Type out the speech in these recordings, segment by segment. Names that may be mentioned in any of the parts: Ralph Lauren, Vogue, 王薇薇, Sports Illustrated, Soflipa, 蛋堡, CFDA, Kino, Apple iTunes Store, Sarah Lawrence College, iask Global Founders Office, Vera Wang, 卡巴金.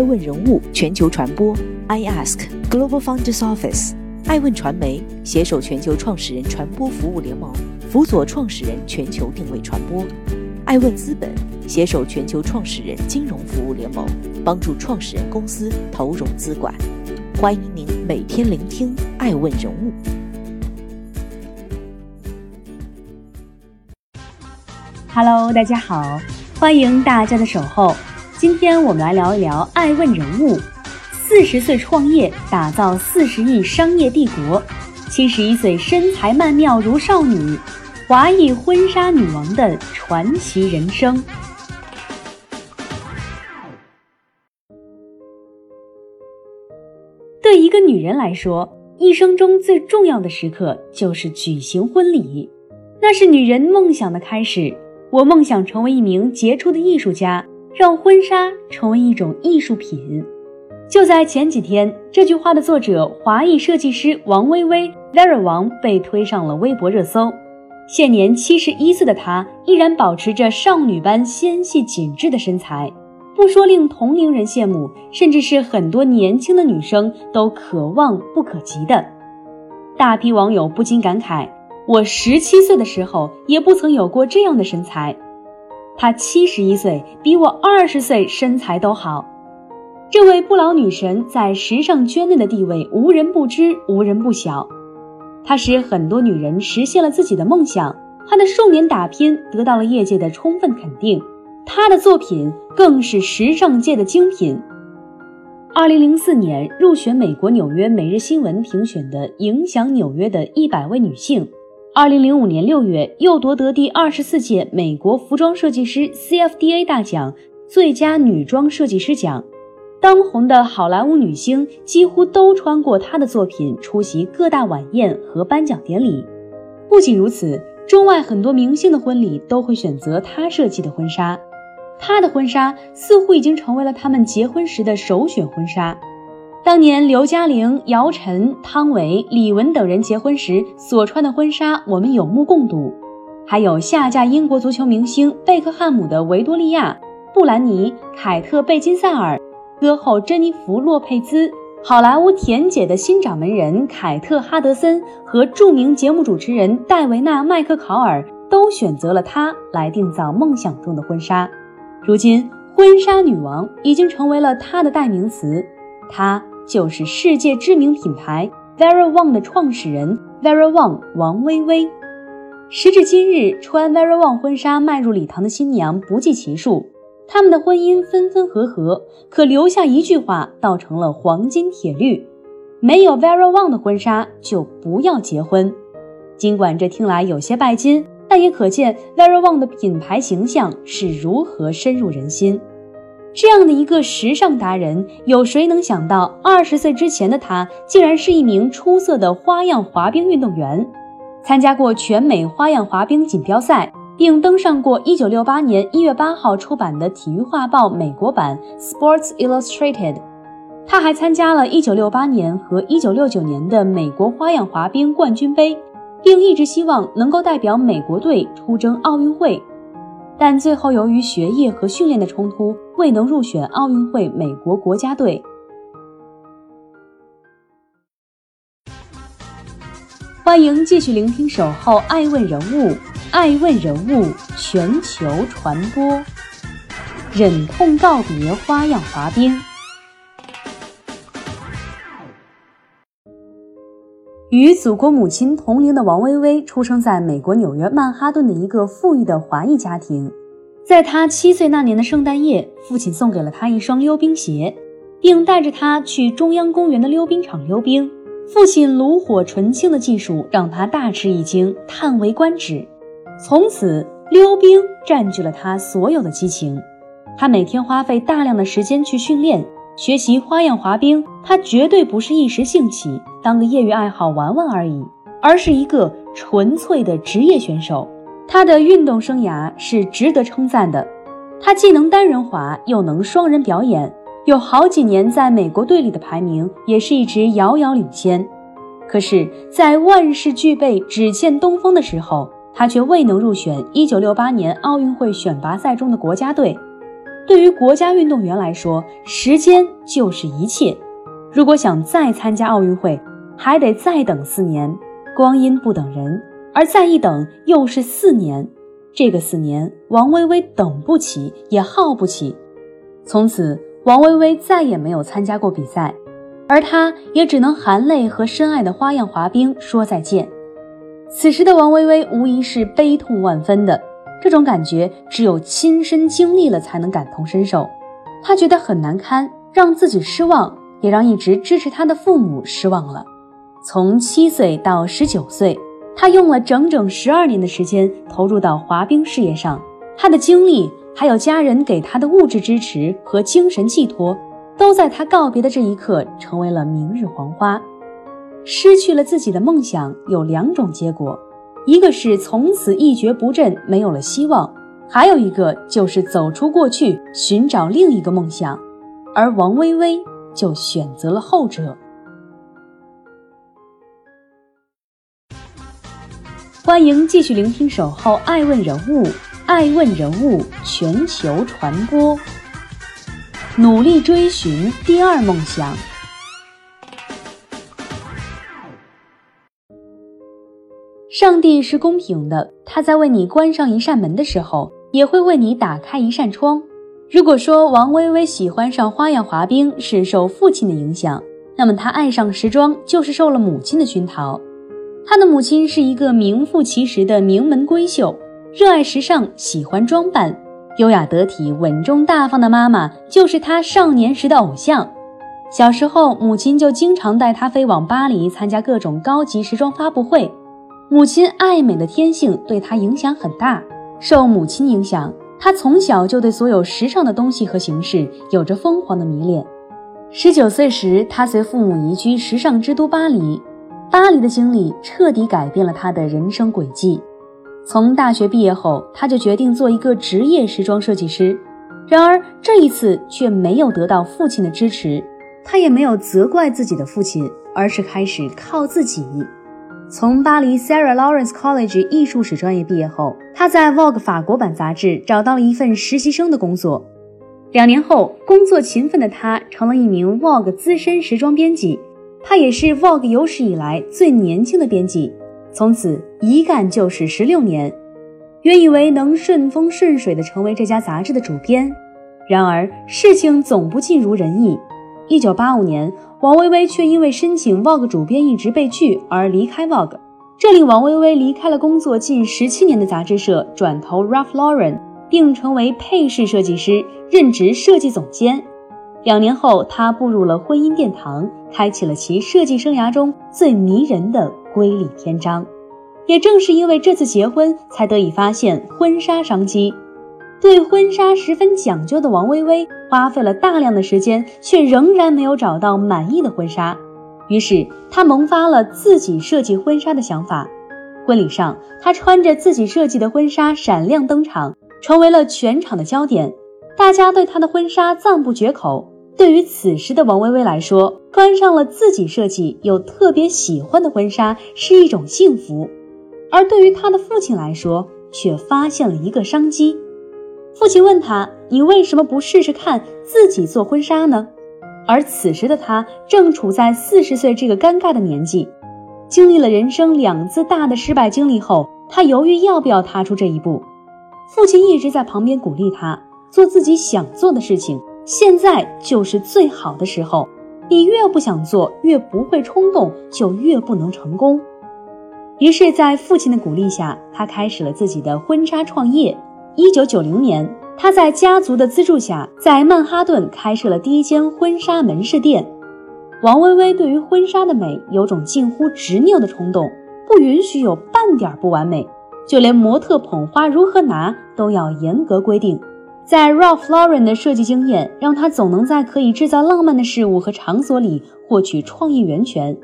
爱问人物全球传播 iask Global Founders Office、 爱问传媒携手全球创始人传播服务联盟，辅佐创始人全球定位传播；爱问资本携手全球创始人金融服务联盟，帮助创始人公司投融资管。欢迎您每天聆听爱问人物。Hello， 大家好，欢迎大家的守候。今天我们来聊一聊爱问人物。40岁创业，打造40亿商业帝国；71岁身材曼妙如少女，华裔婚纱女王的传奇人生。对一个女人来说，一生中最重要的时刻就是举行婚礼，那是女人梦想的开始。我梦想成为一名杰出的艺术家，让婚纱成为一种艺术品。就在前几天，这句话的作者华裔设计师王薇薇 Vera Wang 被推上了微博热搜。现年71岁的她依然保持着少女般纤细紧致的身材，不说令同龄人羡慕，甚至是很多年轻的女生都可望不可及的。大批网友不禁感慨，我17岁的时候也不曾有过这样的身材，她71岁比我20岁身材都好。这位不老女神在时尚圈内的地位无人不知，无人不晓。她使很多女人实现了自己的梦想，她的数年打拼得到了业界的充分肯定，她的作品更是时尚界的精品。2004年入选美国纽约每日新闻评选的影响纽约的100位女性。2005年6月又夺得第24届美国服装设计师 CFDA 大奖最佳女装设计师奖。当红的好莱坞女星几乎都穿过她的作品出席各大晚宴和颁奖典礼。不仅如此，中外很多明星的婚礼都会选择她设计的婚纱。她的婚纱似乎已经成为了他们结婚时的首选婚纱。当年刘嘉玲、姚晨、汤唯、李玟等人结婚时所穿的婚纱我们有目共睹，还有下嫁英国足球明星贝克汉姆的维多利亚、布兰妮、凯特·贝金赛尔、歌后珍妮弗·洛佩兹、好莱坞甜姐的新掌门人凯特·哈德森和著名节目主持人戴维纳·麦克考尔都选择了她来定造梦想中的婚纱。如今婚纱女王已经成为了她的代名词，她就是世界知名品牌 Vera Wang 的创始人 Vera Wang 王薇薇。时至今日，穿 Vera Wang 婚纱迈入礼堂的新娘不计其数，他们的婚姻分分合合，可留下一句话倒成了黄金铁律：没有 Vera Wang 的婚纱就不要结婚。尽管这听来有些拜金，但也可见 Vera Wang 的品牌形象是如何深入人心。这样的一个时尚达人，有谁能想到20岁之前的她竟然是一名出色的花样滑冰运动员，参加过全美花样滑冰锦标赛，并登上过1968年1月8号出版的体育画报美国版 Sports Illustrated。 她还参加了1968年和1969年的美国花样滑冰冠军杯，并一直希望能够代表美国队出征奥运会，但最后由于学业和训练的冲突，未能入选奥运会美国国家队。欢迎继续聆听守候爱问人物，爱问人物全球传播。忍痛告别花样滑冰。与祖国母亲同龄的王薇薇出生在美国纽约曼哈顿的一个富裕的华裔家庭。在她7岁那年的圣诞夜，父亲送给了她一双溜冰鞋，并带着她去中央公园的溜冰场溜冰。父亲炉火纯青的技术让她大吃一惊，叹为观止。从此，溜冰占据了她所有的激情。她每天花费大量的时间去训练，学习花样滑冰，她绝对不是一时兴起当个业余爱好玩玩而已，而是一个纯粹的职业选手。她的运动生涯是值得称赞的，她既能单人滑又能双人表演，有好几年在美国队里的排名也是一直遥遥领先。可是在万事俱备只欠东风的时候，她却未能入选1968年奥运会选拔赛中的国家队。对于国家运动员来说，时间就是一切。如果想再参加奥运会，还得再等4年，光阴不等人，而再一等又是4年。这个4年，王薇薇等不起，也耗不起。从此，王薇薇再也没有参加过比赛，而她也只能含泪和深爱的花样滑冰说再见。此时的王薇薇无疑是悲痛万分的，这种感觉只有亲身经历了才能感同身受。她觉得很难堪，让自己失望，也让一直支持她的父母失望了。从7岁到19岁，她用了整整12年的时间投入到滑冰事业上，她的精力还有家人给她的物质支持和精神寄托，都在她告别的这一刻成为了明日黄花。失去了自己的梦想有2种结果，一个是从此一蹶不振，没有了希望，还有一个就是走出过去，寻找另一个梦想，而王薇薇就选择了后者。欢迎继续聆听《守候爱问人物》，爱问人物全球传播，努力追寻第二梦想。上帝是公平的，他在为你关上一扇门的时候，也会为你打开一扇窗。如果说王薇薇喜欢上花样滑冰是受父亲的影响，那么她爱上时装就是受了母亲的熏陶。她的母亲是一个名副其实的名门闺秀，热爱时尚，喜欢装扮，优雅得体、稳重大方的妈妈就是她少年时的偶像。小时候，母亲就经常带她飞往巴黎参加各种高级时装发布会。母亲爱美的天性对她影响很大，受母亲影响，她从小就对所有时尚的东西和形式有着疯狂的迷恋。19岁时，她随父母移居时尚之都巴黎，巴黎的经历彻底改变了她的人生轨迹。从大学毕业后，她就决定做一个职业时装设计师，然而这一次却没有得到父亲的支持，她也没有责怪自己的父亲，而是开始靠自己。从巴黎 Sarah Lawrence College 艺术史专业毕业后，她在 Vogue 法国版杂志找到了一份实习生的工作。2年后，工作勤奋的她成了一名 Vogue 资深时装编辑，她也是 Vogue 有史以来最年轻的编辑，从此一干就是16年。原以为能顺风顺水地成为这家杂志的主编，然而事情总不尽如人意。1985年，王薇薇却因为申请 Vogue 主编一职被拒而离开 Vogue， 这令王薇薇离开了工作近17年的杂志社，转投 Ralph Lauren， 并成为配饰设计师，任职设计总监。2年后，她步入了婚姻殿堂，开启了其设计生涯中最迷人的瑰丽篇章。也正是因为这次结婚，才得以发现婚纱商机。对婚纱十分讲究的王薇薇花费了大量的时间，却仍然没有找到满意的婚纱，于是她萌发了自己设计婚纱的想法。婚礼上，她穿着自己设计的婚纱闪亮登场，成为了全场的焦点，大家对她的婚纱赞不绝口。对于此时的王薇薇来说，穿上了自己设计又特别喜欢的婚纱是一种幸福，而对于她的父亲来说，却发现了一个商机。父亲问他，你为什么不试试看自己做婚纱呢？而此时的他正处在40岁这个尴尬的年纪，经历了人生2次大的失败经历后，他犹豫要不要踏出这一步。父亲一直在旁边鼓励他，做自己想做的事情，现在就是最好的时候，你越不想做，越不会冲动，就越不能成功。于是在父亲的鼓励下，他开始了自己的婚纱创业。1990年，他在家族的资助下，在曼哈顿开设了第一间婚纱门市店。王薇薇对于婚纱的美有种近乎执拗的冲动，不允许有半点不完美，就连模特捧花如何拿都要严格规定。在 Ralph Lauren 的设计经验，让他总能在可以制造浪漫的事物和场所里获取创意源泉。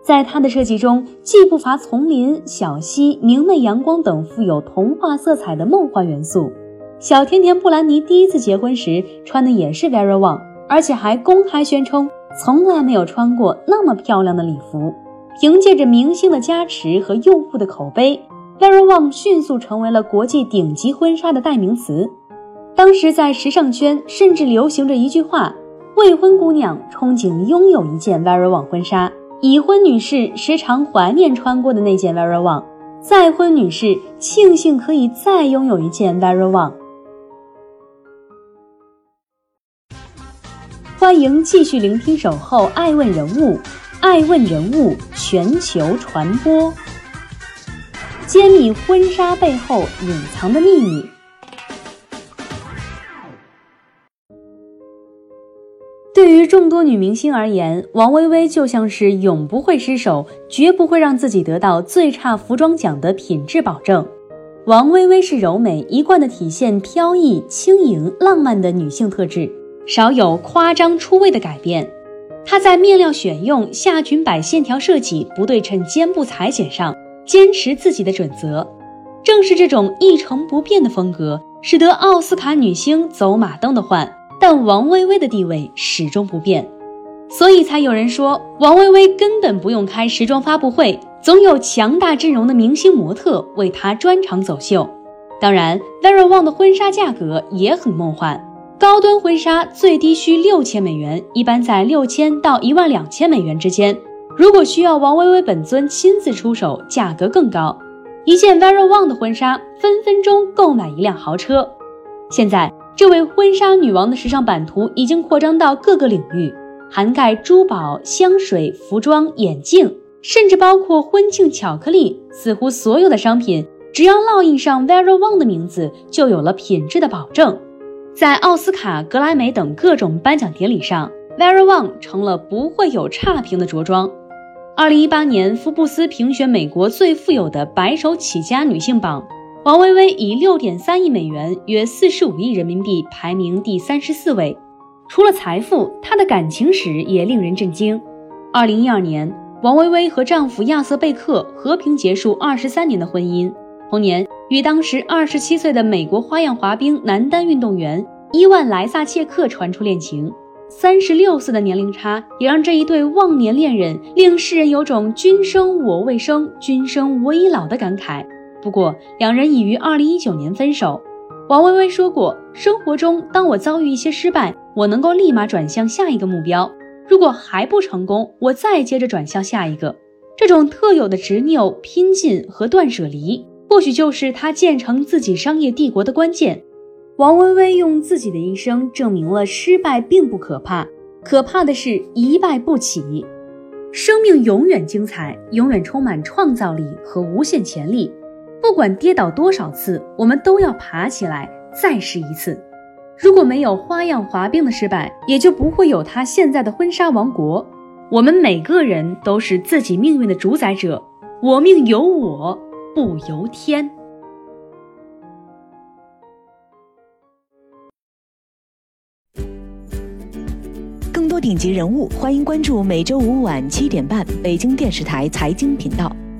在他的设计中，既不乏丛林、小溪、明媚阳光等富有童话色彩的梦幻元素。小甜甜布兰妮第一次结婚时穿的也是 Vera Wang， 而且还公开宣称从来没有穿过那么漂亮的礼服。凭借着明星的加持和用户的口碑， Vera Wang 迅速成为了国际顶级婚纱的代名词。当时在时尚圈甚至流行着一句话，未婚姑娘憧憬拥有一件 Vera Wang 婚纱，已婚女士时常怀念穿过的那件 Vera Wang， 再婚女士庆幸可以再拥有一件 Vera Wang。 欢迎继续聆听守候爱问人物，爱问人物全球传播，揭秘婚纱背后隐藏的秘密。对于众多女明星而言，王薇薇就像是永不会失手，绝不会让自己得到最差服装奖的品质保证。王薇薇是柔美一贯的体现飘逸、轻盈、浪漫的女性特质，少有夸张出位的改变。她在面料选用、下裙摆线条设计、不对称肩部裁剪上，坚持自己的准则。正是这种一成不变的风格，使得奥斯卡女星走马灯的换，但王薇薇的地位始终不变，所以才有人说王薇薇根本不用开时装发布会，总有强大阵容的明星模特为她专场走秀。当然 Vera Wang 的婚纱价格也很梦幻，高端婚纱最低需$6000，一般在6000到12000美元之间，如果需要王薇薇本尊亲自出手，价格更高。一件 Vera Wang 的婚纱分分钟购买一辆豪车。现在这位婚纱女王的时尚版图已经扩张到各个领域，涵盖珠宝、香水、服装、眼镜，甚至包括婚庆巧克力，似乎所有的商品只要烙印上 Vera Wang 的名字，就有了品质的保证。在奥斯卡、格莱美等各种颁奖典礼上， Vera Wang 成了不会有差评的着装。2018年福布斯评选美国最富有的白手起家女性榜，王薇薇以 6.3 亿美元约45亿人民币排名第34位。除了财富，她的感情史也令人震惊。2012年，王薇薇和丈夫亚瑟贝克和平结束23年的婚姻。同年，与当时27岁的美国花样滑冰男单运动员伊万·莱萨切克传出恋情。36岁的年龄差也让这一对忘年恋人令世人有种君生我未生，君生我已老的感慨。不过两人已于2019年分手。王薇薇说过，生活中当我遭遇一些失败，我能够立马转向下一个目标，如果还不成功，我再接着转向下一个。这种特有的执拗、拼劲和断舍离，或许就是她建成自己商业帝国的关键。王薇薇用自己的一生证明了失败并不可怕，可怕的是一败不起。生命永远精彩，永远充满创造力和无限潜力，不管跌倒多少次，我们都要爬起来再试一次。如果没有花样滑冰的失败，也就不会有他现在的婚纱王国。我们每个人都是自己命运的主宰者，我命由我不由天。更多顶级人物，欢迎关注每周五晚7:30北京电视台财经频道，